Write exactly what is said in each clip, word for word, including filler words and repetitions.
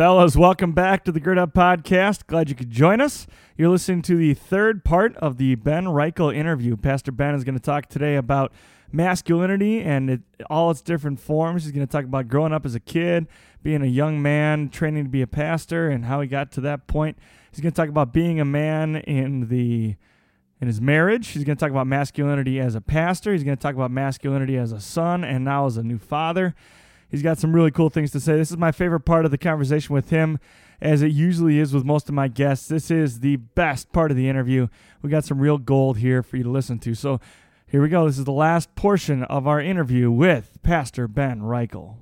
Fellas, welcome back to the Gird Up Podcast. Glad you could join us. You're listening to the third part of the Ben Reichel interview. Pastor Ben is going to talk today about masculinity and it, all its different forms. He's going to talk about growing up as a kid, being a young man, training to be a pastor, and how he got to that point. He's going to talk about being a man in the in his marriage. He's going to talk about masculinity as a pastor. He's going to talk about masculinity as a son and now as a new father. He's got some really cool things to say. This is my favorite part of the conversation with him, as it usually is with most of my guests. This is the best part of the interview. We got some real gold here for you to listen to. So here we go. This is the last portion of our interview with Pastor Ben Reichel.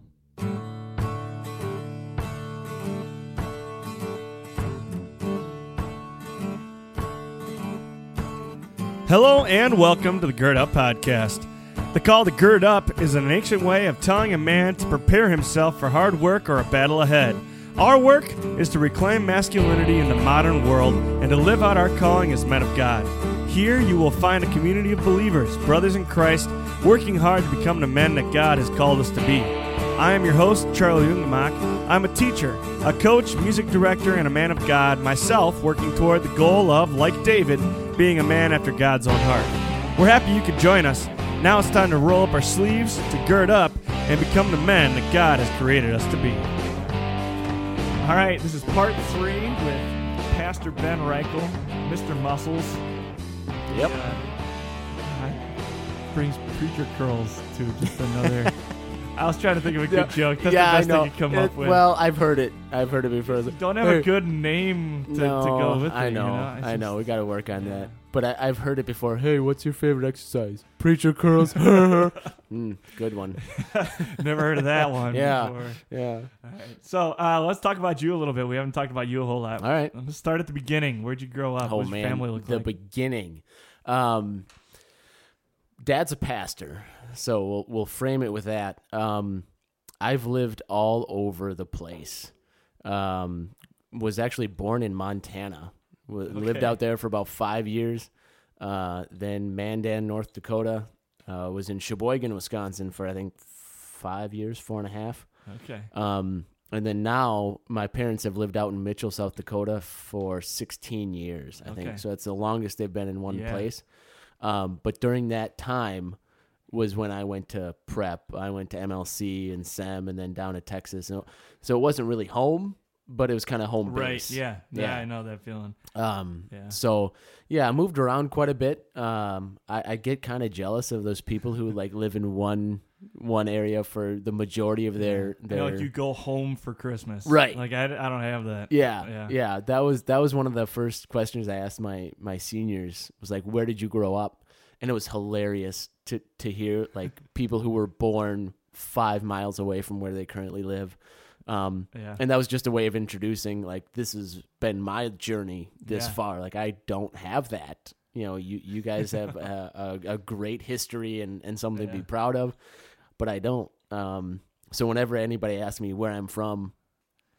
Hello and welcome to the Gird Up Podcast. The call to gird up is an ancient way of telling a man to prepare himself for hard work or a battle ahead. Our work is to reclaim masculinity in the modern world and to live out our calling as men of God. Here you will find a community of believers, brothers in Christ, working hard to become the men that God has called us to be. I am your host, Charlie Ungemach. I'm a teacher, a coach, music director, and a man of God, myself working toward the goal of, like David, being a man after God's own heart. We're happy you could join us. Now it's time to roll up our sleeves, to gird up, and become the men that God has created us to be. All right, this is part three with Pastor Ben Reichel, Mister Muscles. Yep. Uh, brings preacher curls to just another... I was trying to think of a good yeah. joke. That's yeah, the best I know. thing you come it, up with. Well, I've heard it. I've heard it before. You don't have a good name to, no, to go with it. I know. You know? I, I just, know. We got to work on yeah. that. But I, I've heard it before. Hey, what's your favorite exercise? Preacher curls. mm, good one. Never heard of that one yeah. before. Yeah. All right. So uh, let's talk about you a little bit. We haven't talked about you a whole lot. All right. Let's start at the beginning. Where'd you grow up? Oh, What's man. your family look the like? The beginning. Um, Dad's a pastor. So we'll we'll frame it with that. Um, I've lived all over the place. Um, was actually born in Montana. W- okay. Lived out there for about five years. Uh, then Mandan, North Dakota. Uh, was in Sheboygan, Wisconsin for I think five years, four and a half. Okay. Um, and then now my parents have lived out in Mitchell, South Dakota for sixteen years. I okay. think so. That's the longest they've been in one yeah. place. Um, but during that time was when I went to prep. I went to M L C and S E M and then down to Texas. And so it wasn't really home, but it was kind of home right. base. Right, yeah. yeah. Yeah, I know that feeling. Um, yeah. So, yeah, I moved around quite a bit. Um, I, I get kind of jealous of those people who, like, live in one one area for the majority of their... Yeah. their... You know, like, you go home for Christmas. Right. Like, I, I don't have that. Yeah, yeah. yeah. That was that was one of the first questions I asked my, my seniors. It was like, where did you grow up? And it was hilarious to, to hear like people who were born five miles away from where they currently live. Um, yeah. And that was just a way of introducing, like, this has been my journey this yeah. far. Like, I don't have that. You know, you, you guys have a, a, a great history and, and something yeah. to be proud of, but I don't. Um, so whenever anybody asks me where I'm from,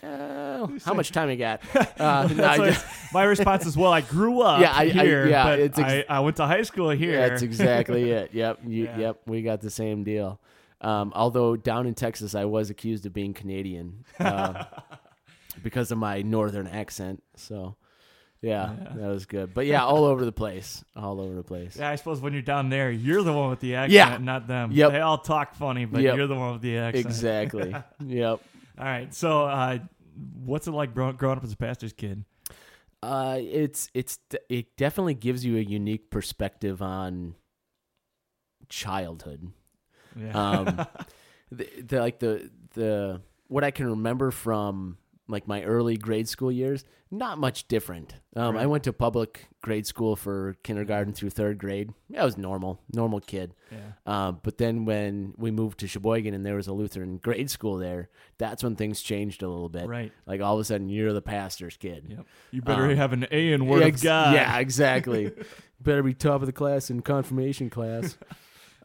Uh, how much time you got? Uh, no, I just, my response is, well, I grew up yeah, I, here, I, yeah, but it's ex- I, I went to high school here. Yeah, that's exactly it. Yep, you, yeah. yep, we got the same deal. Um, although down in Texas, I was accused of being Canadian uh, because of my northern accent. So, yeah, yeah, that was good. But yeah, all over the place, all over the place. Yeah, I suppose when you're down there, you're the one with the accent, yeah. not them. Yep. They all talk funny, but yep. you're the one with the accent. Exactly. Yep. All right, so uh, what's it like growing up as a pastor's kid? Uh, it's it's it definitely gives you a unique perspective on childhood. Yeah. Um, the, the like the the what I can remember from like my early grade school years, not much different. Um, right. I went to public grade school for kindergarten through third grade. I was normal, normal kid. Yeah. Uh, but then when we moved to Sheboygan and there was a Lutheran grade school there, that's when things changed a little bit. Right. Like all of a sudden, you're the pastor's kid. Yep. You better um, have an A in Word ex- of God. Yeah, exactly. Better be top of the class in confirmation class.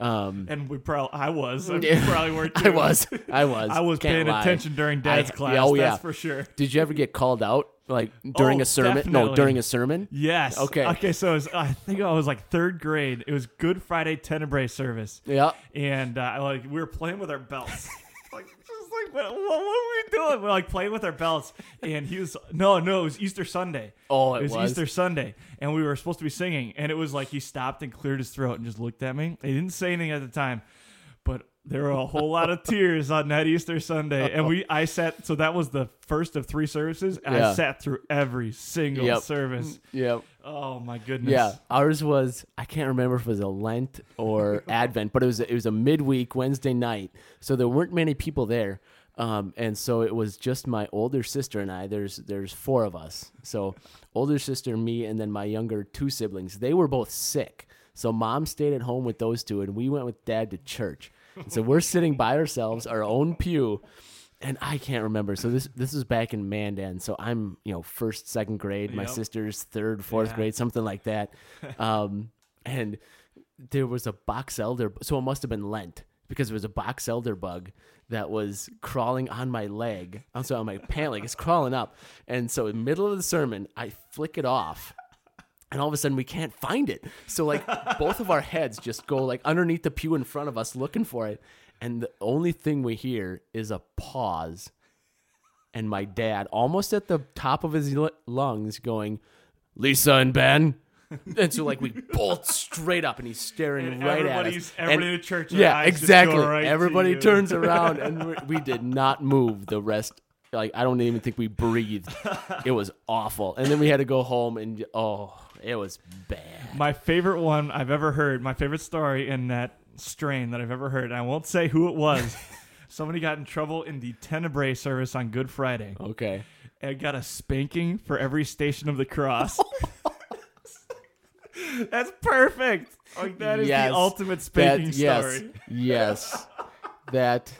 Um, and we probably, I was, so yeah, probably weren't too. I was, I was, I was Can't paying lie. attention during dad's I, class. Oh, yeah. That's for sure. Did you ever get called out? Like during oh, a sermon? Definitely. No, during a sermon? Yes. Okay. Okay. So it was, I think I was like third grade. It was Good Friday Tenebrae service. Yeah. And uh, like we were playing with our belts. like, just like, what, what were we doing? We're like playing with our belts. And he was, no, no, it was Easter Sunday. Oh, it, it was, was Easter Sunday. And we were supposed to be singing. And it was like he stopped and cleared his throat and just looked at me. They didn't say anything at the time. But there were a whole lot of tears on that Easter Sunday. And we, I sat, so that was the first of three services. Yeah. I sat through every single yep. service. Yep. Oh, my goodness. Yeah. Ours was, I can't remember if it was a Lent or Advent, but it was, it was a midweek Wednesday night. So there weren't many people there. Um, and so it was just my older sister and I. There's there's four of us. So older sister, me, and then my younger two siblings. They were both sick. So mom stayed at home with those two, and we went with dad to church. And so we're sitting by ourselves, our own pew, and I can't remember. So this this was back in Mandan. So I'm, you know, first, second grade. Yep. My sister's third, fourth yeah. grade, something like that. Um, and there was a box elder. So it must have been Lent because there was a box elder bug that was crawling on my leg. Also on my pant leg. It's crawling up. And so in the middle of the sermon, I flick it off. And all of a sudden, we can't find it. So, like, both of our heads just go, like, underneath the pew in front of us looking for it. And the only thing we hear is a pause. And my dad, almost at the top of his lungs, going, Lisa and Ben. And so, like, we bolt straight up, and he's staring and right at us. Everybody and, in the church. Yeah, exactly. Right everybody turns around, and we did not move the rest. Like, I don't even think we breathed. It was awful. And then we had to go home, and, oh. It was bad. My favorite one I've ever heard, my favorite story in that strain that I've ever heard, and I won't say who it was. Somebody got in trouble in the Tenebrae service on Good Friday. Okay. And got a spanking for every station of the cross. That's perfect. Like, that is yes. the ultimate spanking that, yes, story. Yes. That...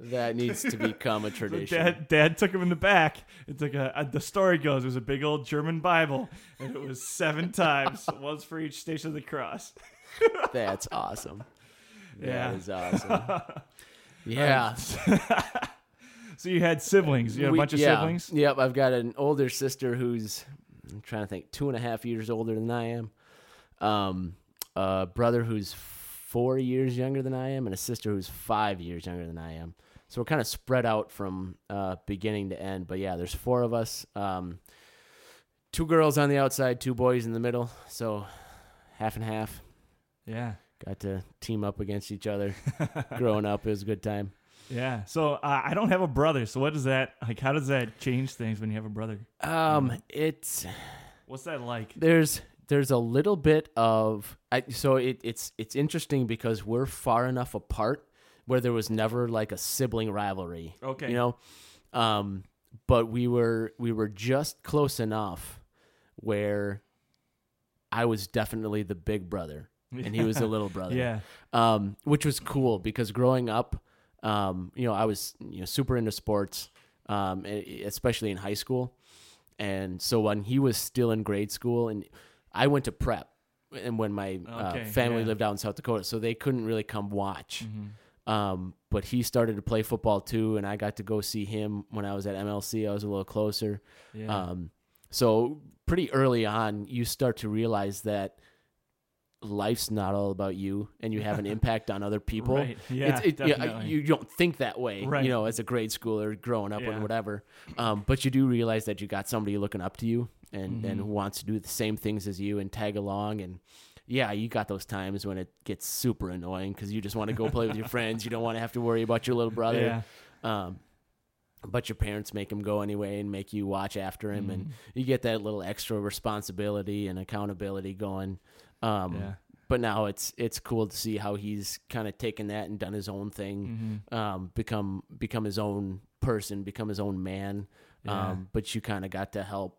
That needs to become a tradition. So Dad, Dad took him in the back. It took a, a, the story goes, it was a big old German Bible, and it was seven times, once for each station of the cross. That's awesome. That yeah. is awesome. Yeah. Um, so you had siblings. You had we, a bunch of yeah. siblings? Yep. I've got an older sister who's, I'm trying to think, two and a half years older than I am. Um, a brother who's four years younger than I am, and a sister who's five years younger than I am. So we're kind of spread out from uh, beginning to end. But, yeah, there's four of us. Um, two girls on the outside, two boys in the middle. So half and half. Yeah. Got to team up against each other. Growing up, it was a good time. Yeah. So uh, I don't have a brother. So what does that – like, how does that change things when you have a brother? Um, it's – What's that like? There's – There's a little bit of I, so it, it's it's interesting because we're far enough apart where there was never like a sibling rivalry. Okay, you know, um, but we were we were just close enough where I was definitely the big brother and he was the little brother. Yeah, um, which was cool because growing up, um, you know, I was you know super into sports, um, especially in high school, and so when he was still in grade school and. I went to prep and when my okay, uh, family yeah. lived out in South Dakota, so they couldn't really come watch. Mm-hmm. Um, but he started to play football too, and I got to go see him when I was at M L C. I was a little closer. Yeah. Um, so pretty early on, you start to realize that life's not all about you and you have an impact on other people. Right. Yeah, it's, it, yeah, you don't think that way, right. you know, as a grade schooler growing up yeah. and whatever. Um, but you do realize that you got somebody looking up to you. And mm-hmm. and who wants to do the same things as you and tag along. And, yeah, you got those times when it gets super annoying because you just want to go play with your friends. You don't want to have to worry about your little brother. Yeah. Um, but your parents make him go anyway and make you watch after him. Mm-hmm. And you get that little extra responsibility and accountability going. Um, yeah. But now it's it's cool to see how he's kind of taken that and done his own thing, mm-hmm. um, become become his own person, become his own man. Yeah. Um, but you kind of got to help.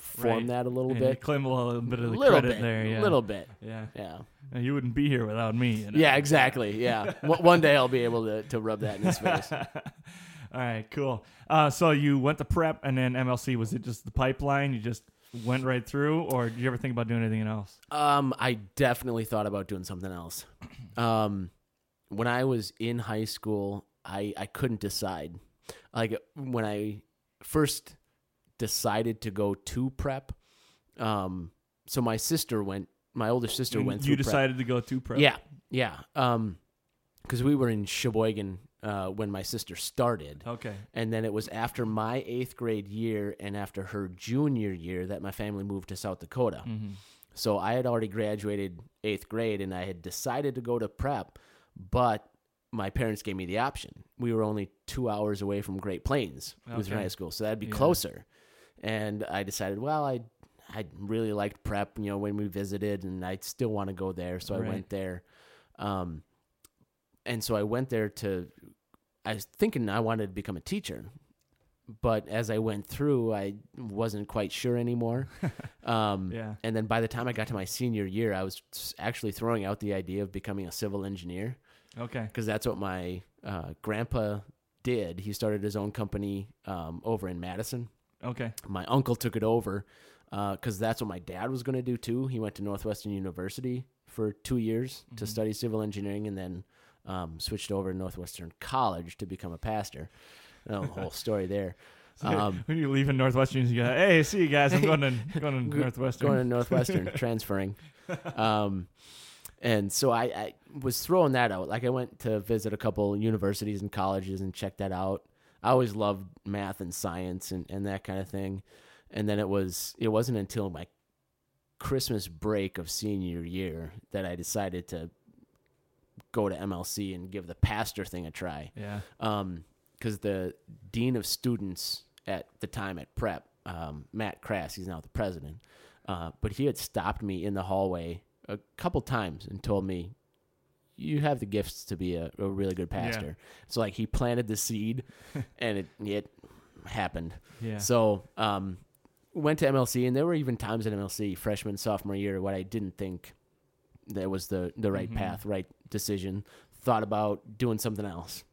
Form right. that a little and bit. Claim a little bit of the little credit bit, there. A yeah. little bit. Yeah. Yeah. And you wouldn't be here without me. You know? Yeah, exactly. Yeah. One day I'll be able to, to rub that in his face. All right, cool. Uh, so you went to prep and then M L C, was it just the pipeline? You just went right through or did you ever think about doing anything else? Um, I definitely thought about doing something else. Um, when I was in high school, I, I couldn't decide. Like when I first... decided to go to prep. Um, so my sister went, my older sister you, went through You decided prep. to go to prep? Yeah, yeah. Um, because we were in Sheboygan, uh, when my sister started. Okay. And then it was after my eighth grade year and after her junior year that my family moved to South Dakota. Mm-hmm. So I had already graduated eighth grade and I had decided to go to prep, but my parents gave me the option. We were only two hours away from Great Plains, okay. Lutheran High School, so that'd be yeah. closer. And I decided, well, I I really liked prep, you know, when we visited, and I still want to go there, so right. I went there. Um, and so I went there to, I was thinking I wanted to become a teacher, but as I went through, I wasn't quite sure anymore. Um, yeah. And then by the time I got to my senior year, I was actually throwing out the idea of becoming a civil engineer. Okay. Because that's what my uh, grandpa did. He started his own company um, over in Madison. Okay. My uncle took it over because uh, that's what my dad was going to do too. He went to Northwestern University for two years mm-hmm. to study civil engineering and then um, switched over to Northwestern College to become a pastor. The whole story there. So um, when you're leaving Northwestern, you go, hey, see you guys. I'm going to, going to Northwestern. Going to Northwestern, transferring. Um, and so I, I was throwing that out. Like I went to visit a couple universities and colleges and checked that out. I always loved math and science and, and that kind of thing. And then it was it wasn't until my Christmas break of senior year that I decided to go to M L C and give the pastor thing a try. Yeah. Um, because the dean of students at the time at prep, um, Matt Crass, he's now the president, uh, but he had stopped me in the hallway a couple times and told me, you have the gifts to be a, a really good pastor. Yeah. So like he planted the seed and it, it happened. Yeah. So, um, went to M L C and there were even times in M L C freshman, sophomore year, what I didn't think that was the, the right mm-hmm. path, right decision, thought about doing something else.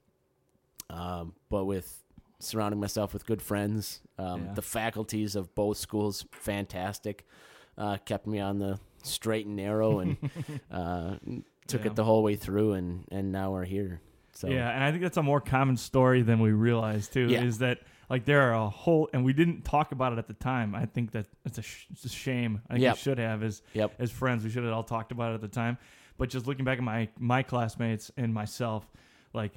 Um, but with surrounding myself with good friends, um, yeah. the faculties of both schools, fantastic, uh, kept me on the straight and narrow and, uh, took yeah. it the whole way through, and, and now we're here. So yeah, and I think that's a more common story than we realize, too, yeah. is that, like, there are a whole... And we didn't talk about it at the time. I think that it's a, sh- it's a shame. I think yep. we should have as yep. as friends. We should have all talked about it at the time. But just looking back at my, my classmates and myself, like,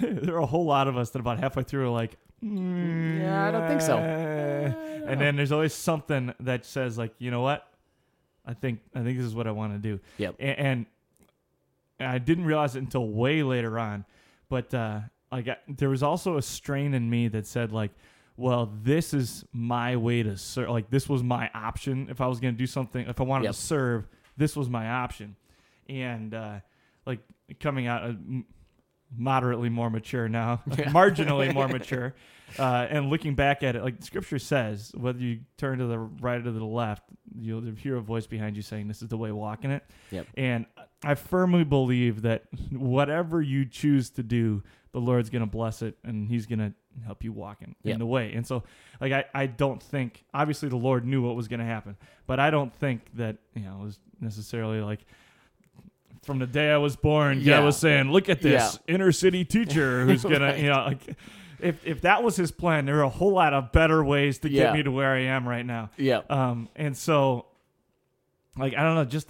there are a whole lot of us that about halfway through are like, mm, yeah, I don't think so. And then there's always something that says, like, you know what? I think I think this is what I want to do. Yep. And... and I didn't realize it until way later on, but uh, like I, there was also a strain in me that said like, well, this is my way to serve. Like this was my option. If I was going to do something, if I wanted yep. to serve, this was my option. And uh, like coming out uh, moderately more mature now, yeah. marginally more mature, uh, and looking back at it, like Scripture says, whether you turn to the right or to the left, you'll hear a voice behind you saying, this is the way, walk in it. Yep. And I firmly believe that whatever you choose to do, the Lord's going to bless it and he's going to help you walk in, yep. in the way. And so like, I, I don't think, obviously the Lord knew what was going to happen, but I don't think that, you know, it was necessarily like from the day I was born, yeah. God was saying, look at this yeah. inner city teacher who's going right. to, you know, like if, if that was his plan, there are a whole lot of better ways to yeah. get me to where I am right now. Yeah. Um, and so like, I don't know, just,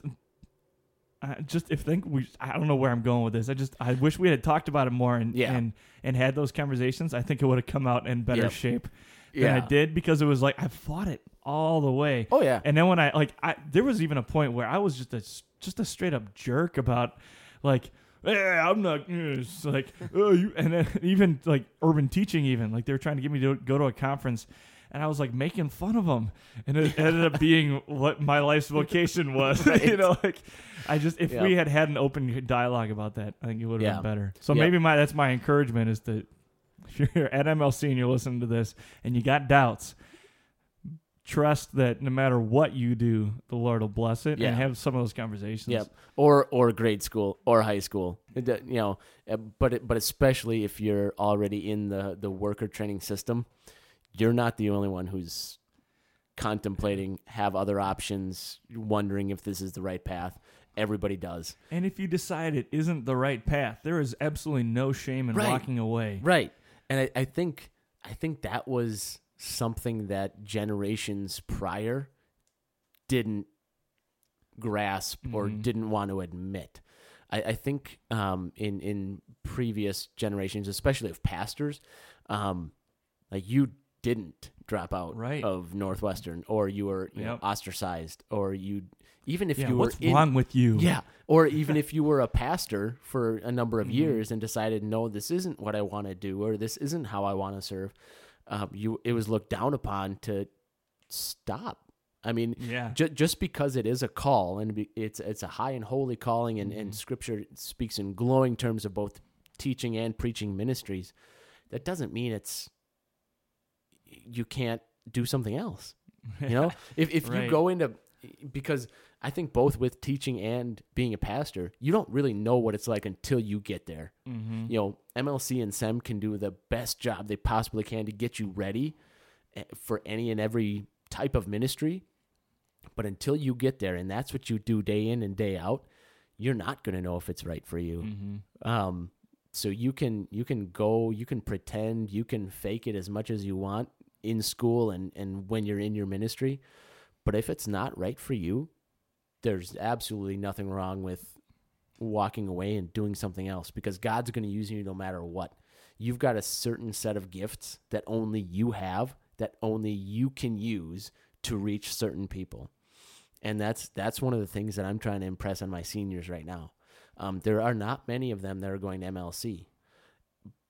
I just if think we I don't know where I'm going with this. I just I wish we had talked about it more and yeah. and, and had those conversations. I think it would have come out in better yep. shape than yeah. I did because it was like I fought it all the way. Oh yeah. And then when I like I there was even a point where I was just a just a straight up jerk about like eh, I'm not it's like oh, you, and then even like urban teaching even like they were trying to get me to go to a conference. And I was like making fun of them, and it ended up being what my life's vocation was. Right. You know, like I just if yeah. we had had an open dialogue about that, I think it would have yeah. been better. So yeah. maybe my that's my encouragement is that if you're at M L C and you're listening to this and you got doubts, trust that no matter what you do, the Lord will bless it, yeah. and have some of those conversations. Yep, or or grade school or high school, you know, but it, but especially if you're already in the the worker training system. You're not the only one who's contemplating, have other options, wondering if this is the right path. Everybody does. And if you decide it isn't the right path, there is absolutely no shame in right. walking away. Right. And I, I think I think that was something that generations prior didn't grasp mm-hmm. or didn't want to admit. I, I think um, in in previous generations, especially of pastors, um, like you didn't drop out right. of Northwestern, or you were you yep. know, ostracized, or you even if yeah, you were what's in, wrong with you, yeah, or even if you were a pastor for a number of mm-hmm. years and decided, no, this isn't what I want to do, or this isn't how I want to serve. Uh, you it was looked down upon to stop. I mean, yeah. ju- just because it is a call, and be, it's it's a high and holy calling, and, mm-hmm. and Scripture speaks in glowing terms of both teaching and preaching ministries, that doesn't mean it's you can't do something else. You know, if if right. you go into, because I think both with teaching and being a pastor, you don't really know what it's like until you get there. Mm-hmm. You know, M L C and S E M can do the best job they possibly can to get you ready for any and every type of ministry. But until you get there, and that's what you do day in and day out, you're not going to know if it's right for you. Mm-hmm. Um, so you can you can go, you can pretend, you can fake it as much as you want in school and, and when you're in your ministry. But if it's not right for you, there's absolutely nothing wrong with walking away and doing something else, because God's going to use you no matter what. You've got a certain set of gifts that only you have, that only you can use to reach certain people. And that's that's one of the things that I'm trying to impress on my seniors right now. Um, there are not many of them that are going to M L C.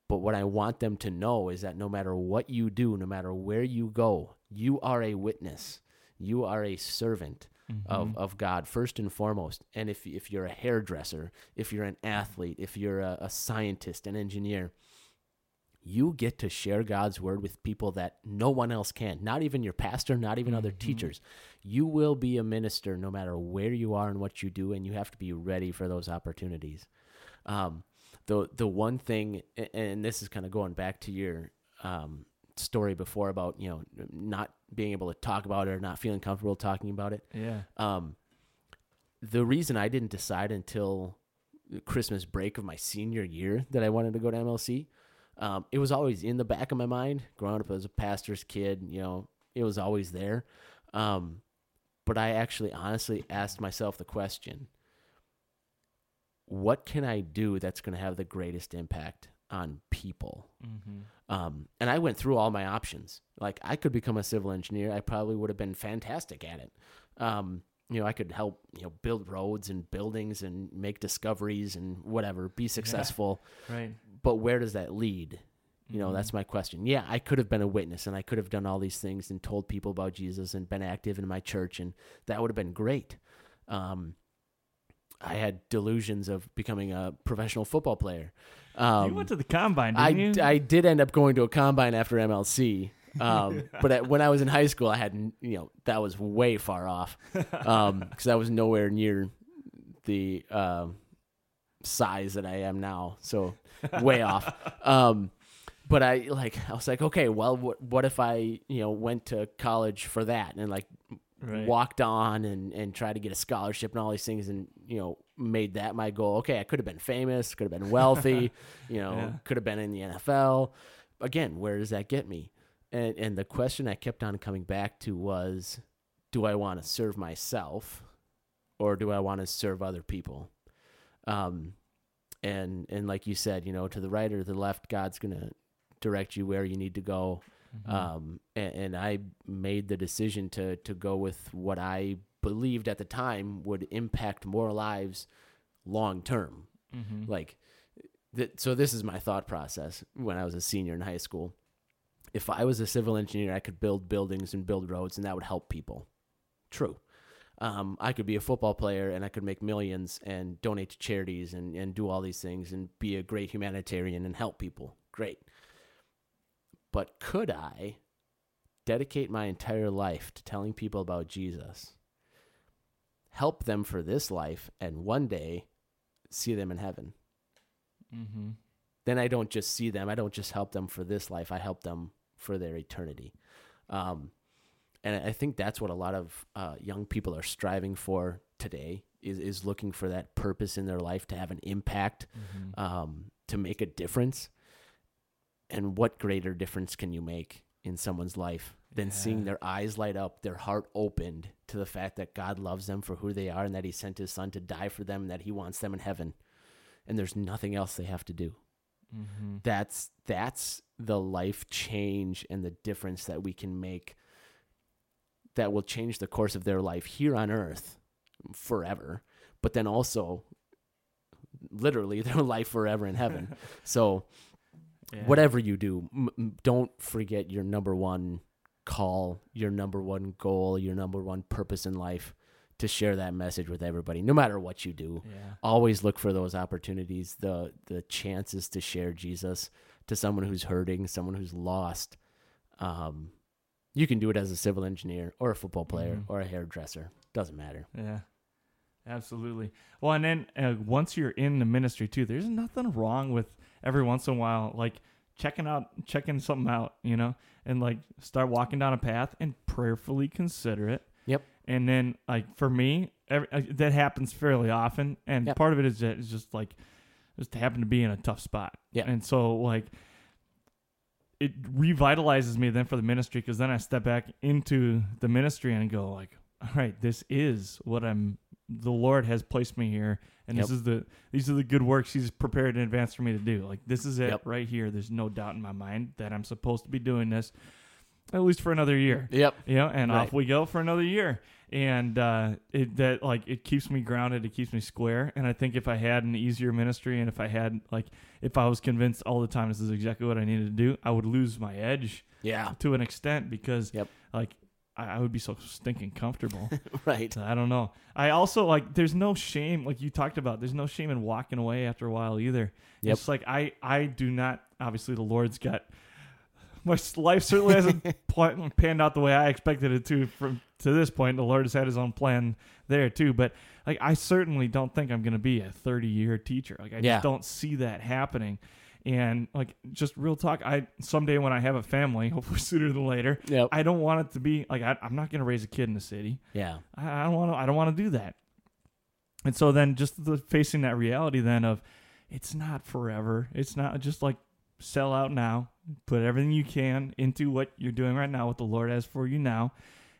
But what I want them to know is that no matter what you do, no matter where you go, you are a witness. You are a servant mm-hmm. of, of God, first and foremost. And if if you're a hairdresser, if you're an athlete, if you're a, a scientist, an engineer, you get to share God's word with people that no one else can, not even your pastor, not even mm-hmm. other teachers. You will be a minister no matter where you are and what you do, and you have to be ready for those opportunities. Um, the the one thing, and this is kind of going back to your um, story before about, you know, not being able to talk about it or not feeling comfortable talking about it. Yeah. Um, the reason I didn't decide until the Christmas break of my senior year that I wanted to go to M L C, Um, it was always in the back of my mind. Growing up as a pastor's kid, you know, it was always there. Um, but I actually honestly asked myself the question, what can I do that's going to have the greatest impact on people? Mm-hmm. Um, and I went through all my options. Like, I could become a civil engineer. I probably would have been fantastic at it. Um, you know, I could help, you know, build roads and buildings and make discoveries and whatever, be successful. Yeah, right. But where does that lead? You know, mm-hmm. that's my question. Yeah, I could have been a witness, and I could have done all these things and told people about Jesus and been active in my church, and that would have been great. Um, I had delusions of becoming a professional football player. Um, you went to the combine, didn't I, you? I did end up going to a combine after M L C. Um, but at, when I was in high school, I had, you know, that was way far off because um, I was nowhere near the uh, size that I am now. So way off. Um, but I like, I was like, okay, well, what, what if I, you know, went to college for that and like right. walked on and, and tried to get a scholarship and all these things and, you know, made that my goal. Okay. I could have been famous, could have been wealthy, you know, yeah. could have been in the N F L. Again, where does that get me? And and the question I kept on coming back to was, do I want to serve myself or do I want to serve other people? Um, and, and like you said, you know, to the right or the left, God's going to direct you where you need to go. Mm-hmm. Um, and, and I made the decision to, to go with what I believed at the time would impact more lives long-term. Mm-hmm. Like th- so this is my thought process when I was a senior in high school. If I was a civil engineer, I could build buildings and build roads, and that would help people. True. Um, I could be a football player, and I could make millions and donate to charities and, and do all these things and be a great humanitarian and help people. Great. But could I dedicate my entire life to telling people about Jesus, help them for this life, and one day see them in heaven? Mm-hmm. Then I don't just see them. I don't just help them for this life. I help them for their eternity. Um, and I think that's what a lot of uh, young people are striving for today is, is looking for that purpose in their life to have an impact, mm-hmm. um, to make a difference. And what greater difference can you make in someone's life than yeah. seeing their eyes light up, their heart opened to the fact that God loves them for who they are and that he sent his son to die for them and that he wants them in heaven? and there's nothing else they have to do. Mm-hmm. That's that's the life change and the difference that we can make that will change the course of their life here on earth forever, but then also literally their life forever in heaven. So yeah. Whatever you do, m- don't forget your number one call, your number one goal, your number one purpose in life, to share that message with everybody, no matter what you do. Yeah. Always look for those opportunities, the the chances to share Jesus to someone who's hurting, someone who's lost. Um, you can do it as a civil engineer or a football player mm-hmm. or a hairdresser. Doesn't matter. Yeah, absolutely. Well, and then uh, once you're in the ministry too, there's nothing wrong with every once in a while, like checking out, checking something out, you know, and like start walking down a path and prayerfully consider it. Yep. And then, like, for me, every, uh, that happens fairly often. And yep. part of it is that it's just, like, just happen to be in a tough spot. Yeah. And so, like, it revitalizes me then for the ministry, because then I step back into the ministry and go, like, all right, this is what I'm, the Lord has placed me here. And yep. this is the, these are the good works he's prepared in advance for me to do. Like, this is it yep. right here. There's no doubt in my mind that I'm supposed to be doing this. At least for another year. Yep. You know, and right. off we go for another year. And uh, it that like it keeps me grounded. It keeps me square. And I think if I had an easier ministry, and if I had like if I was convinced all the time this is exactly what I needed to do, I would lose my edge. Yeah. To an extent, because yep. like I, I would be so stinking comfortable. Right. So I don't know. I also like there's no shame, like you talked about. There's no shame in walking away after a while either. Yep. It's like I I do not. Obviously, the Lord's got. My life certainly hasn't panned out the way I expected it to from to this point. The Lord has had his own plan there too. But like, I certainly don't think I'm going to be a thirty-year teacher. Like, I yeah. just don't see that happening. And like, just real talk, I someday when I have a family, hopefully sooner than later, yep. I don't want it to be like, I, I'm not going to raise a kid in the city. Yeah. I, I don't want to, I don't want to do that. And so then just the, facing that reality then of it's not forever. It's not just like, sell out now, put everything you can into what you're doing right now, what the Lord has for you now.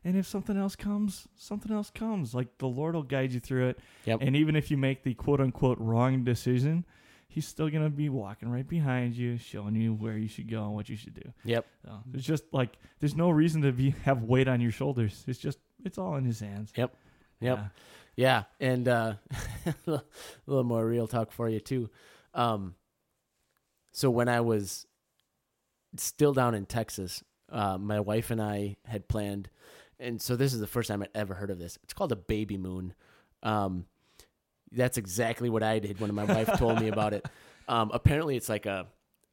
And if something else comes, something else comes. Like, the Lord will guide you through it. Yep. And even if you make the quote unquote wrong decision, he's still going to be walking right behind you, showing you where you should go and what you should do. Yep. So it's just like, there's no reason to be, have weight on your shoulders. It's just, it's all in his hands. Yep. Yep. Yeah. yeah. And, uh, a little more real talk for you too. Um, So when I was still down in Texas, uh, my wife and I had planned, and so this is the first time I'd ever heard of this. It's called a baby moon. Um, that's exactly what I did when my wife told me about it. Um, apparently, it's like a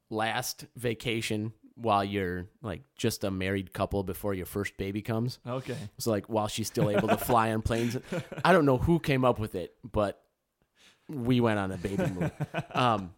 last vacation while you're like just a married couple before your first baby comes. Okay. So like while she's still able to fly on planes. I don't know who came up with it, but we went on a baby moon. Um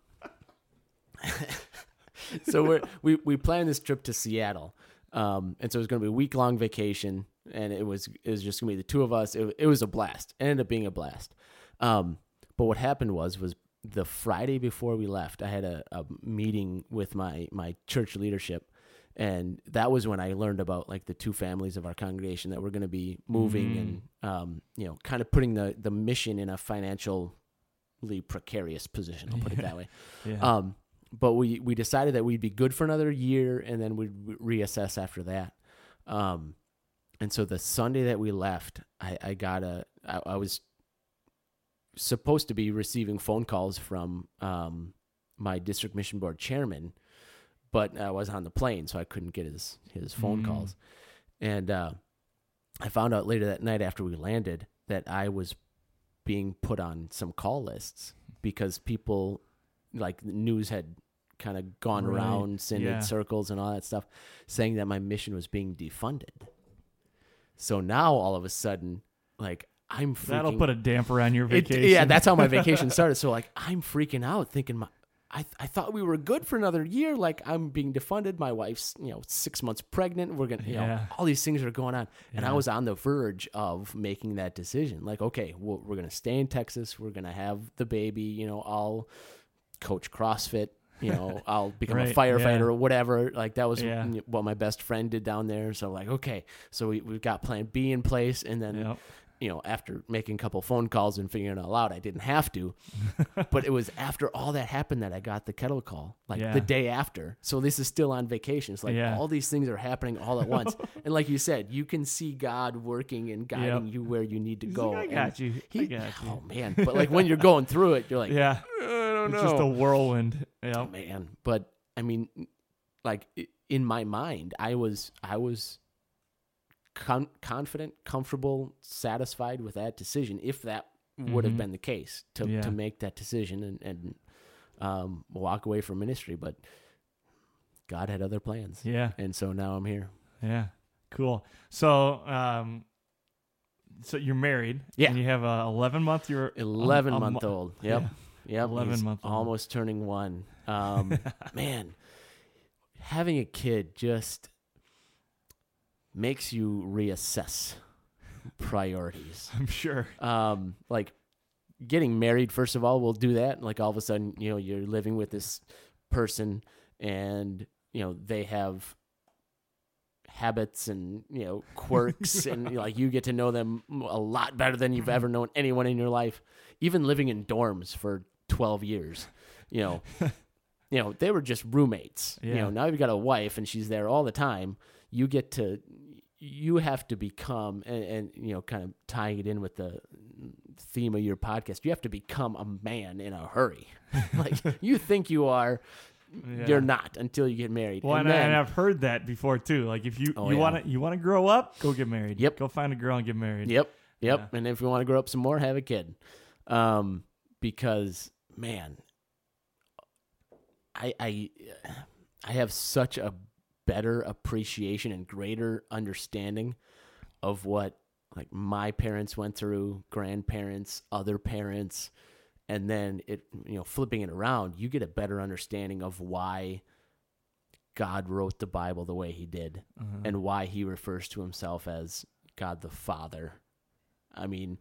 so we're, we we planned this trip to Seattle, um, and so it was going to be a week long vacation, and it was it was just going to be the two of us. It, it was a blast. It ended up being a blast. Um, but what happened was was the Friday before we left, I had a, a meeting with my my church leadership, and that was when I learned about like the two families of our congregation that were going to be moving mm. and um, you know, kind of putting the the mission in a financially precarious position. I'll put it that way. yeah. Um, But we, we decided that we'd be good for another year, and then we'd reassess after that. Um, and so the Sunday that we left, I, I got a I, I was supposed to be receiving phone calls from um, my district mission board chairman, but I was on the plane, so I couldn't get his his phone mm. calls. And uh, I found out later that night after we landed that I was being put on some call lists because people. Like news had kind of gone right. around, sending yeah. circles and all that stuff, saying that my mission was being defunded. So now all of a sudden, like I'm freaking... That'll put a damper on your vacation. It, yeah, that's how my vacation started. So like I'm freaking out thinking, my, I I thought we were good for another year. Like I'm being defunded. My wife's, you know, six months pregnant. We're going to, you yeah. know, all these things are going on. Yeah. And I was on the verge of making that decision. Like, okay, well, we're going to stay in Texas. We're going to have the baby, you know, all... coach CrossFit, you know, I'll become right, a firefighter yeah. or whatever. Like that was yeah. what my best friend did down there. So like, okay, so we, we've got plan B in place. And then yep. you know, after making a couple phone calls and figuring it all out, I didn't have to. But it was after all that happened that I got the kettle call, like yeah. the day after. So this is still on vacation. It's like yeah. all these things are happening all at once. And like you said, you can see God working and guiding yep. you where you need to He's go. Like, I got you. He, I got you. Oh, man. But like when you're going through it, you're like, yeah, I don't know. It's just a whirlwind. Yep. Oh, man. But I mean, like in my mind, I was, I was, Con- confident, comfortable, satisfied with that decision, if that would mm-hmm. have been the case, to, yeah. to make that decision and, and um, walk away from ministry. But God had other plans. Yeah. And so now I'm here. Yeah. Cool. So um, so you're married. Yeah. And you have a eleven-month... You're eleven-month-old. Mo- yep. Yeah. Yep. eleven-month-old. Almost turning one. Um, man, having a kid just... makes you reassess priorities. I'm sure. Um, like getting married, first of all, will do that. Like all of a sudden, you know, you're living with this person and, you know, they have habits and, you know, quirks yeah. and like you get to know them a lot better than you've ever known anyone in your life. Even living in dorms for twelve years, you know, you know, they were just roommates, yeah. you know, now you've got a wife and she's there all the time. You get to, you have to become, and, and, you know, kind of tying it in with the theme of your podcast, you have to become a man in a hurry. Like you think you are, yeah. you're not until you get married. Well, and, and, then, I, and I've heard that before too. Like if you, oh, you yeah. want to, you want to grow up, go get married. Yep. Go find a girl and get married. Yep. Yep. Yeah. And if you want to grow up some more, have a kid. Um, because man, I, I, I have such a better appreciation and greater understanding of what like my parents went through, grandparents, other parents, and then it, you know, flipping it around, you get a better understanding of why God wrote the Bible the way he did uh-huh. and why he refers to himself as God the Father. I mean,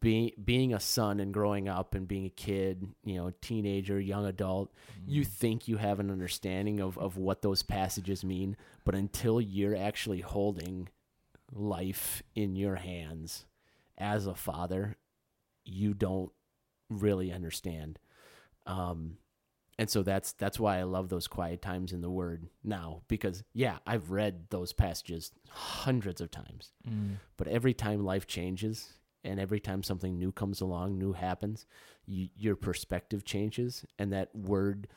being being a son and growing up and being a kid, you know, teenager, young adult, mm. you think you have an understanding of, of what those passages mean, but until you're actually holding life in your hands as a father, you don't really understand. Um, and so that's that's why I love those quiet times in the Word now, because, yeah, I've read those passages hundreds of times, mm. but every time life changes... and every time something new comes along, new happens, you, your perspective changes, and that word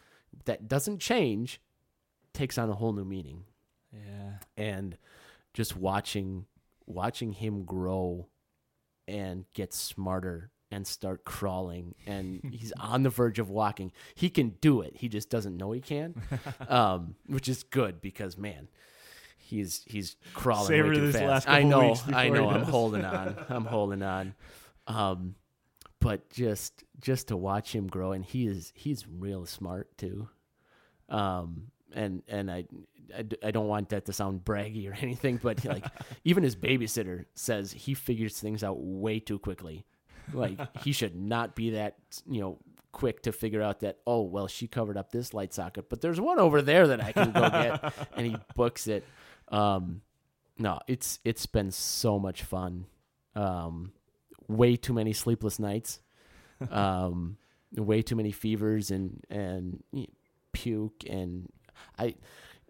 that doesn't change takes on a whole new meaning. Yeah. And just watching watching him grow and get smarter and start crawling, and he's on the verge of walking. He can do it. He just doesn't know he can, um, which is good because, man, He's he's crawling Savor way too this fast. Last I know, I know. I'm holding on. I'm holding on. Um, but just just to watch him grow, and he is he's real smart too. Um, and and I, I, I don't want that to sound braggy or anything, but like even his babysitter says he figures things out way too quickly. Like he should not be that, you know, quick to figure out that, oh well, she covered up this light socket, but there's one over there that I can go get, and he books it. Um, no, it's, it's been so much fun. Um, way too many sleepless nights, um, way too many fevers and, and you know, puke. And I,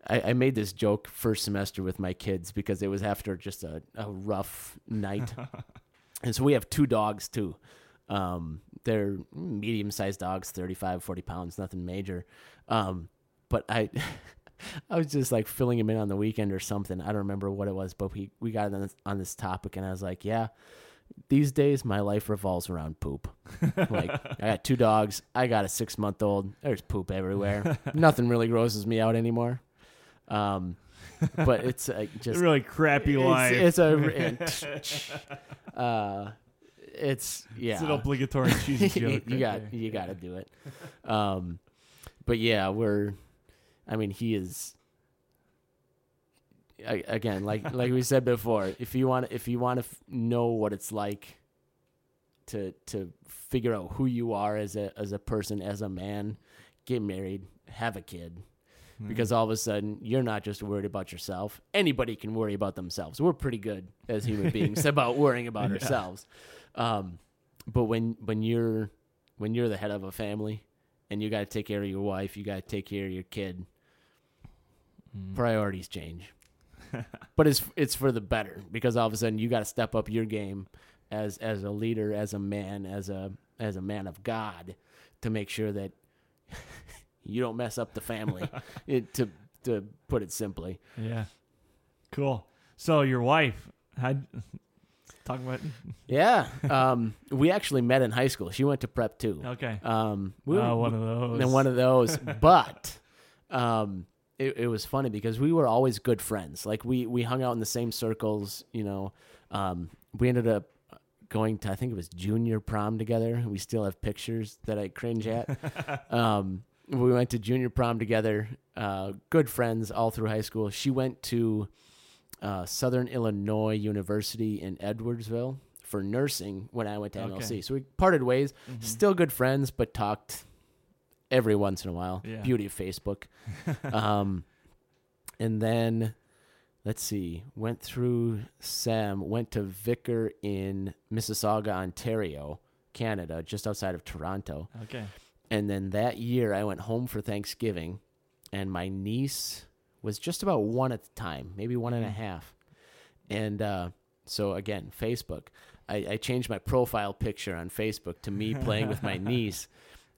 I, I made this joke first semester with my kids because it was after just a, a rough night. And so we have two dogs too. Um, they're medium sized dogs, thirty-five, forty pounds, nothing major. Um, but I, I was just like filling him in on the weekend or something. I don't remember what it was, but we, we got on this, on this topic and I was like, yeah, these days my life revolves around poop. Like I got two dogs. I got a six month old. There's poop everywhere. Nothing really grosses me out anymore. Um, but it's uh, just a really crappy it's, life. It's a, it, uh, it's yeah. It's an obligatory cheesy joke. you right got, there. you got to do it. Um, but yeah, we're, I mean, he is, again, like like we said before, if you want if you want to f- know what it's like to to figure out who you are as a as a person, as a man, get married, have a kid. mm. because all of a sudden you're not just worried about yourself. Anybody can worry about themselves. We're pretty good as human beings about worrying about yeah. ourselves. Um, but when, when you're, when you're the head of a family and you got to take care of your wife, you got to take care of your kid, mm. priorities change. But it's, it's for the better, because all of a sudden you got to step up your game as, as a leader, as a man, as a, as a man of God, to make sure that you don't mess up the family, it, to, to put it simply. Yeah. Cool. So your wife had talk about, yeah. Um, we actually met in high school. She went to prep too. Okay. Um, we, oh, one of those, and one of those, but, um, It, it was funny because we were always good friends. Like we, we hung out in the same circles, you know. Um, we ended up going to, I think it was junior prom together. We still have pictures that I cringe at. um, we went to junior prom together, uh, good friends all through high school. She went to uh, Southern Illinois University in Edwardsville for nursing when I went to M L C. Okay. So we parted ways, mm-hmm. still good friends, but talked every once in a while. Yeah. Beauty of Facebook. Um, and then, let's see, went through S E M, went to Vicar in Mississauga, Ontario, Canada, just outside of Toronto. Okay. And then that year, I went home for Thanksgiving, and my niece was just about one at the time, maybe one mm-hmm. and a half. And uh, so, again, Facebook. I, I changed my profile picture on Facebook to me playing with my niece.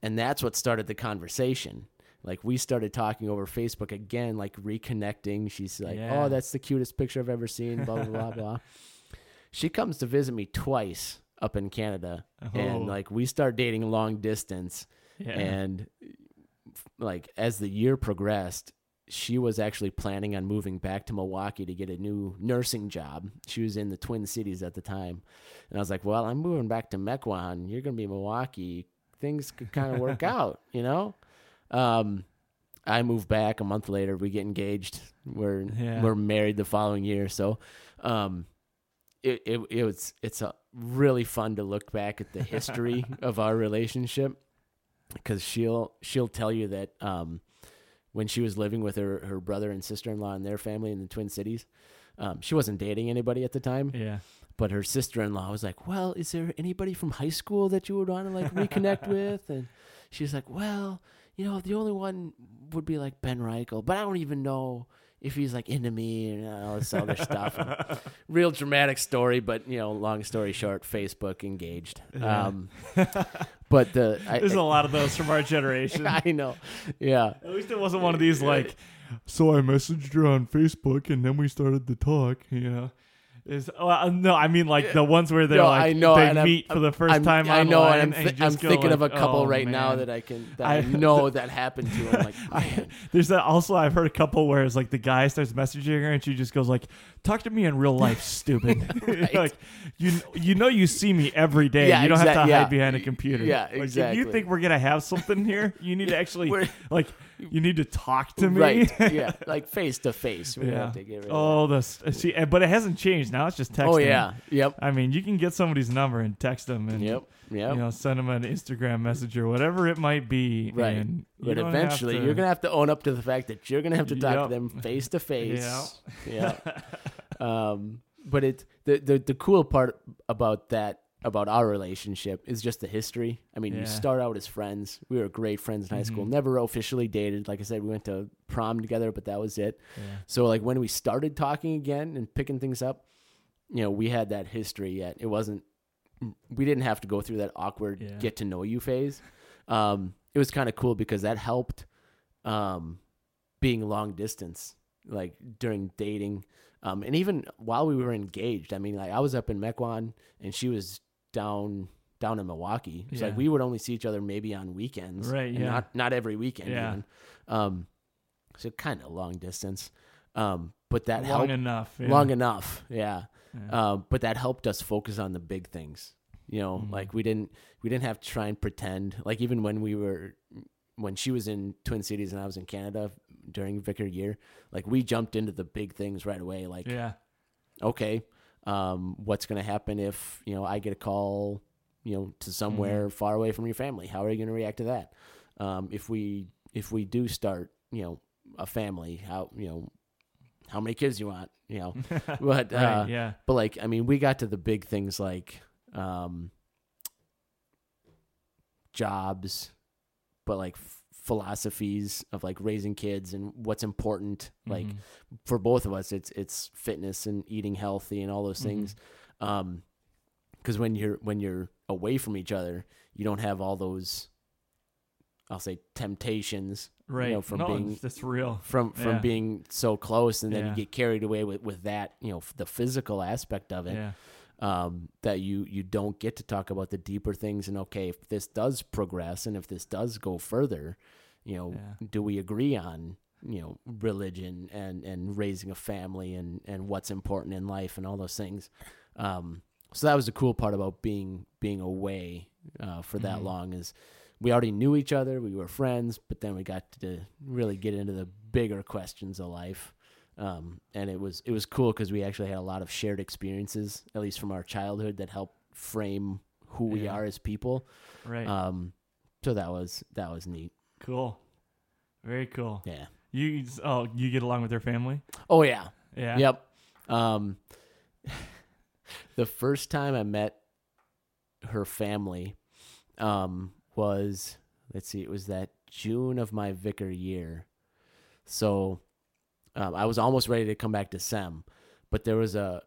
And that's what started the conversation. Like, we started talking over Facebook again, like reconnecting. She's like, yeah. oh, that's the cutest picture I've ever seen, blah, blah, blah, blah. She comes to visit me twice up in Canada. Oh. And, like, we start dating long distance. Yeah. And, like, as the year progressed, she was actually planning on moving back to Milwaukee to get a new nursing job. She was in the Twin Cities at the time. And I was like, well, I'm moving back to Mequon. You're going to be Milwaukee. Things could kind of work out, you know? Um, I moved back a month later. We get engaged. We're yeah. we're married the following year. So um, it, it, it was, it's a really fun to look back at the history of our relationship, because she'll, she'll tell you that um, when she was living with her, her brother and sister-in-law and their family in the Twin Cities, um, she wasn't dating anybody at the time. Yeah. But her sister-in-law was like, well, is there anybody from high school that you would want to, like, reconnect with? And she's like, well, you know, the only one would be, like, Ben Reichel. But I don't even know if he's, like, into me and all this other stuff. And real dramatic story, but, you know, long story short, Facebook, engaged. Yeah. Um, but the I, There's I, a lot of those from our generation. I know, yeah. At least it wasn't one of these, like, so I messaged her on Facebook, and then we started to talk, you know. Is, well, no, I mean, like, the ones where they're, no, like, know, they meet I'm, for the first I'm, time I know, and I'm, th- and I'm thinking like, of a couple oh, right man. now that I can, that I, I know that happened to him. Like, I, there's that, also, I've heard a couple where it's, like, the guy starts messaging her, and she just goes, like, talk to me in real life, stupid. Like, you you know you see me every day. Yeah, you don't exa- have to yeah. hide behind a computer. Yeah, like, exactly. If you think we're going to have something here, you need to actually, like, you need to talk to me. Right, yeah, like, face to face. We yeah. have to get rid of oh, that. See, but it hasn't changed. Now it's just texting. Oh, yeah, yep. I mean, you can get somebody's number and text them and yep. Yep. you know, send them an Instagram message or whatever it might be. Right. And but eventually, to... you're going to have to own up to the fact that you're going to have to talk yep. to them face to face. Yeah. Um, but it the, the the cool part about that, about our relationship, is just the history. I mean, yeah. you start out as friends. We were great friends in high mm-hmm. school. Never officially dated. Like I said, we went to prom together, but that was it. Yeah. So, like, when we started talking again and picking things up, you know, we had that history yet. It wasn't, we didn't have to go through that awkward yeah. get to know you phase. Um, it was kind of cool because that helped um, being long distance, like during dating. Um, and even while we were engaged, I mean, like, I was up in Mequon and she was down, down in Milwaukee. It's yeah. like, we would only see each other maybe on weekends, right? Yeah. Not, not every weekend. Yeah. Even. Um, so kind of long distance. Um, but that long helped enough, yeah. long enough. Yeah. Yeah. Uh, but that helped us focus on the big things, you know, mm-hmm. like we didn't, we didn't have to try and pretend, like, even when we were, when she was in Twin Cities and I was in Canada during Vicar year, like, we jumped into the big things right away. Like, yeah. okay. Um, what's going to happen if, you know, I get a call, you know, to somewhere mm-hmm. far away from your family? How are you going to react to that? Um, if we, if we do start, you know, a family, how, you know, how many kids you want, you know, but, right, uh, yeah. But like, I mean, we got to the big things like, um, jobs, but like f- philosophies of like raising kids and what's important. Mm-hmm. Like for both of us, it's, it's fitness and eating healthy and all those things. Mm-hmm. Um, 'cause when you're, when you're away from each other, you don't have all those, I'll say temptations, right. You know, from no, being that's real from, from yeah. being so close. And then yeah. you get carried away with, with that, you know, the physical aspect of it, yeah. um, that you, you don't get to talk about the deeper things. And okay, if this does progress and if this does go further, you know, yeah. do we agree on, you know, religion and, and raising a family and, and what's important in life and all those things. Um, so that was the cool part about being, being away, uh, for that mm-hmm. long is, we already knew each other. We were friends, but then we got to really get into the bigger questions of life. Um, and it was, it was cool because we actually had a lot of shared experiences, at least from our childhood, that helped frame who we yeah. are as people. Right. Um, so that was, that was neat. Cool. Very cool. Yeah. You, oh, you get along with their family? Oh yeah. Yeah. Yep. Um, the first time I met her family, um, was, let's see, it was that June of my vicar year. So um, I was almost ready to come back to S E M, but there was a,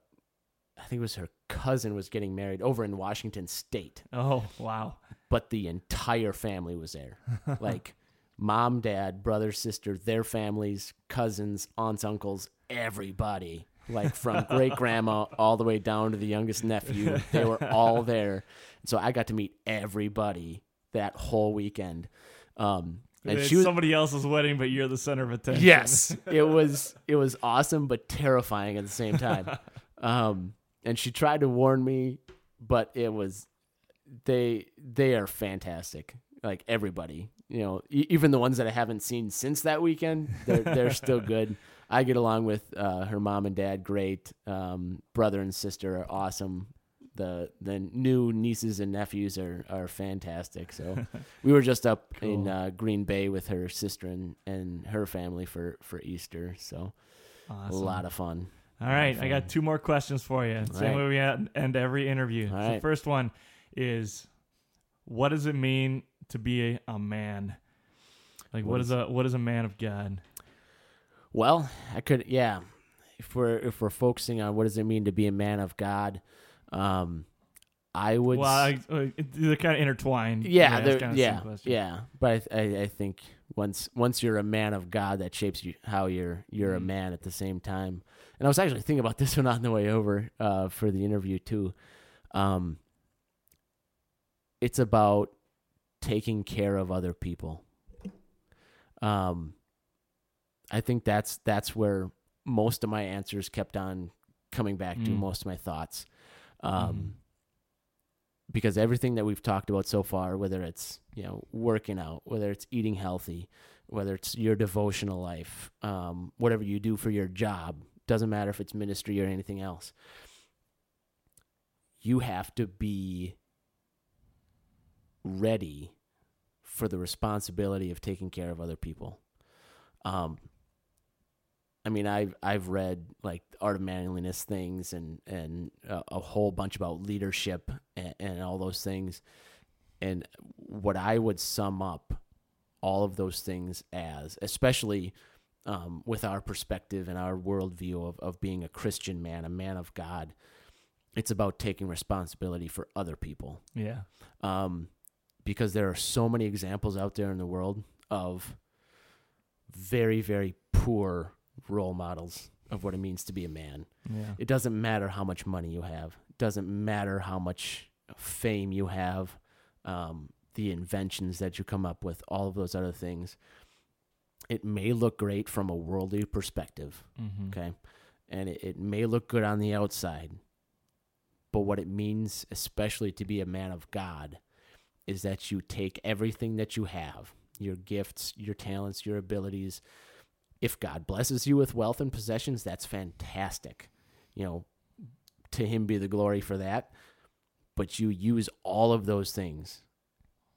I think it was her cousin was getting married over in Washington State. Oh, wow. But the entire family was there. Like mom, dad, brother, sister, their families, cousins, aunts, uncles, everybody. Like from great grandma all the way down to the youngest nephew. They were all there. So I got to meet everybody that whole weekend. Um, and it's she was, somebody else's wedding, but you're the center of attention. Yes, it was, it was awesome, but terrifying at the same time. Um, and she tried to warn me, but it was, they, they are fantastic. Like everybody, you know, e- even the ones that I haven't seen since that weekend, they're, they're still good. I get along with, uh, her mom and dad. Great. Um, brother and sister are awesome. The the new nieces and nephews are, are fantastic. So we were just up cool. in uh, Green Bay with her sister and, and her family for, for Easter. So awesome. A lot of fun. All right. Fun. I got two more questions for you. All Same right. way we end every interview. All so right. The first one is, what does it mean to be a, a man? Like what, what is a what is a man of God? Well, I could yeah. If we're if we're focusing on what does it mean to be a man of God, Um, I would. Well, I, they're kind of intertwined. Yeah, yeah, kind of yeah, yeah. But I, I, I think once once you're a man of God, that shapes you how you're you're mm-hmm. a man at the same time. And I was actually thinking about this one on the way over uh, for the interview too. Um, it's about taking care of other people. Um, I think that's that's where most of my answers kept on coming back mm-hmm. to most of my thoughts. Um, mm-hmm. because everything that we've talked about so far, whether it's, you know, working out, whether it's eating healthy, whether it's your devotional life, um, whatever you do for your job, doesn't matter if it's ministry or anything else, you have to be ready for the responsibility of taking care of other people. Um, I mean, I've, I've read like the Art of Manliness things and, and uh, a whole bunch about leadership and, and all those things. And what I would sum up all of those things as, especially um, with our perspective and our worldview of, of being a Christian man, a man of God, it's about taking responsibility for other people. Yeah. Um, because there are so many examples out there in the world of very, very poor role models of what it means to be a man. Yeah. It doesn't matter how much money you have. It doesn't matter how much fame you have, um, the inventions that you come up with, all of those other things. It may look great from a worldly perspective, mm-hmm. okay? And it, it may look good on the outside, but what it means, especially to be a man of God, is that you take everything that you have, your gifts, your talents, your abilities. If God blesses you with wealth and possessions, that's fantastic. You know, to him be the glory for that. But you use all of those things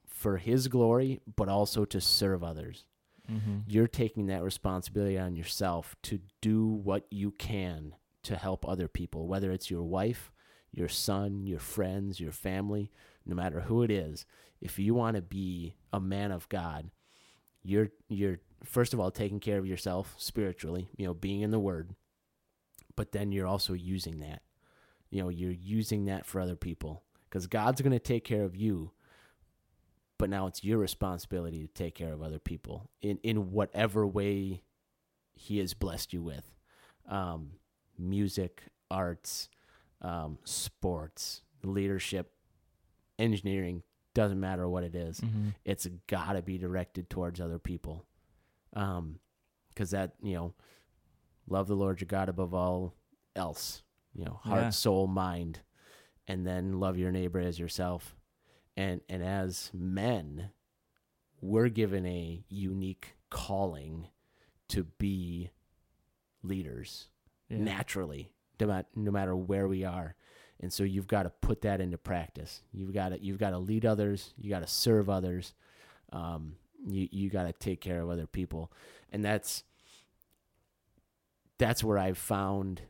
for his glory, but also to serve others. mm-hmm. you're taking that responsibility on yourself to do what you can to help other people, whether it's your wife, your son, your friends, your family, no matter who it is. If you want to be a man of God, you're you're first of all taking care of yourself spiritually, you know, being in the Word, but then you're also using that. You know, you're using that for other people, because God's going to take care of you, but now it's your responsibility to take care of other people in, in whatever way He has blessed you with. Um, music, arts, um, sports, leadership, engineering, doesn't matter what it is. Mm-hmm. It's got to be directed towards other people. Um, 'cause that, you know, love the Lord your God above all else, you know, heart, yeah. soul, mind, and then love your neighbor as yourself. And, and as men, we're given a unique calling to be leaders yeah. naturally, no matter where we are. And so you've got to put that into practice. You've got to, you've got to lead others. You got to serve others. Um, you, you got to take care of other people. And that's, that's where I've found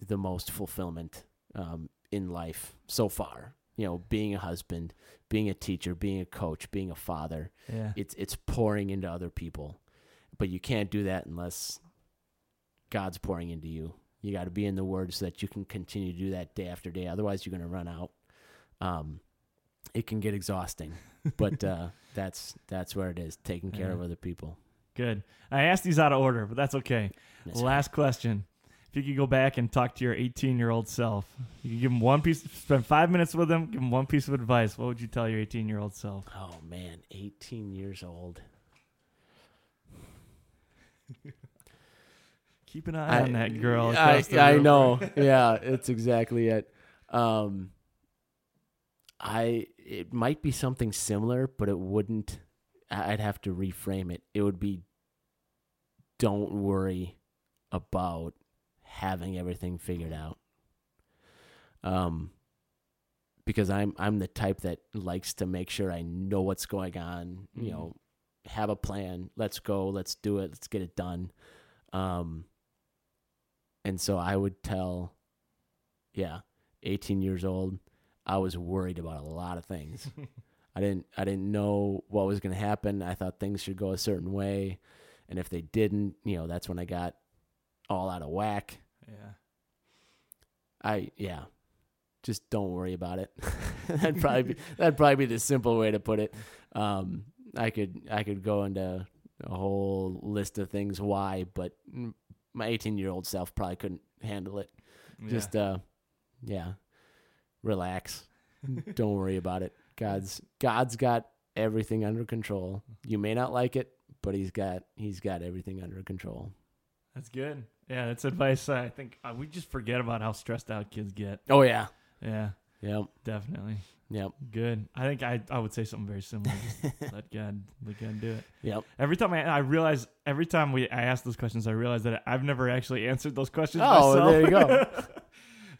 the most fulfillment, um, in life so far, you know, being a husband, being a teacher, being a coach, being a father. Yeah. It's, it's pouring into other people, but you can't do that unless God's pouring into you. You got to be in the Word so that you can continue to do that day after day. Otherwise, you're going to run out. Um, it can get exhausting, but uh, that's that's where it is, taking care yeah. of other people. Good. I asked these out of order, but that's okay. That's Last right. question. If you could go back and talk to your eighteen-year-old self, you could give him one piece, spend five minutes with him, give him one piece of advice. What would you tell your eighteen-year-old self? Oh, man, eighteen years old. Keep an eye I, on that girl. I, I know. Yeah, it's exactly it. Um, I it might be something similar, but it wouldn't. I'd have to reframe it. It would be, don't worry about having everything figured out. Um, because I'm I'm the type that likes to make sure I know what's going on. Mm-hmm. You know, have a plan. Let's go. Let's do it. Let's get it done. Um. And so I would tell, yeah, eighteen years old, I was worried about a lot of things. I didn't, I didn't know what was going to happen. I thought things should go a certain way. And if they didn't, you know, that's when I got all out of whack. Yeah. I, yeah, just don't worry about it. that'd probably be, that'd probably be the simple way to put it. Um, I could, I could go into a whole list of things why, but my eighteen-year-old self probably couldn't handle it. Yeah. Just, uh, yeah, relax. Don't worry about it. God's God's got everything under control. You may not like it, but he's got he's got everything under control. That's good. Yeah, that's advice. I think uh, we just forget about how stressed out kids get. Oh yeah, yeah, yep, definitely. Yep. Good. I think I, I would say something very similar. Just let God let God do it. Yep. Every time I I realize every time we I ask those questions, I realize that I've never actually answered those questions. Oh, myself. There you go.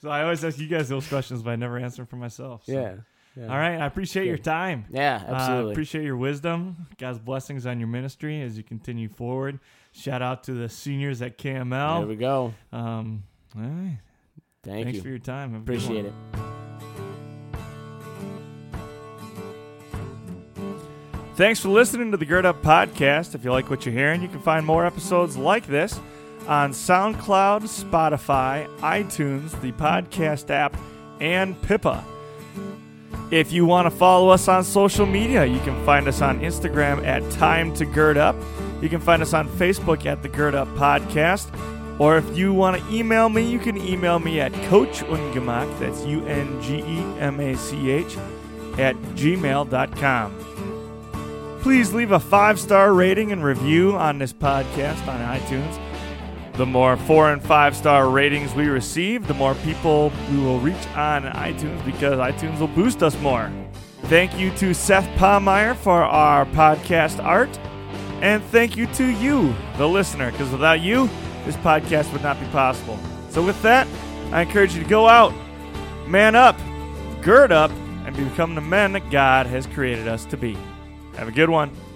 So I always ask you guys those questions, but I never answer them for myself. So. Yeah, yeah. All right. I appreciate Good. your time. Yeah, absolutely. Uh, appreciate your wisdom. God's blessings on your ministry as you continue forward. Shout out to the seniors at K M L. There we go. Um. All right. Thank Thanks you. Thanks for your time. Have appreciate it. Thanks for listening to the Gird Up Podcast. If you like what you're hearing, you can find more episodes like this on SoundCloud, Spotify, iTunes, the podcast app, and Pippa. If you want to follow us on social media, you can find us on Instagram at Time to Gird Up. You can find us on Facebook at the Gird Up Podcast. Or if you want to email me, you can email me at Coach Ungemach, that's U N G E M A C H, at gmail dot com. Please leave a five-star rating and review on this podcast on iTunes. The more four- and five-star ratings we receive, the more people we will reach on iTunes because iTunes will boost us more. Thank you to Seth Pommier for our podcast art. And thank you to you, the listener, because without you, this podcast would not be possible. So with that, I encourage you to go out, man up, gird up, and become the men that God has created us to be. Have a good one.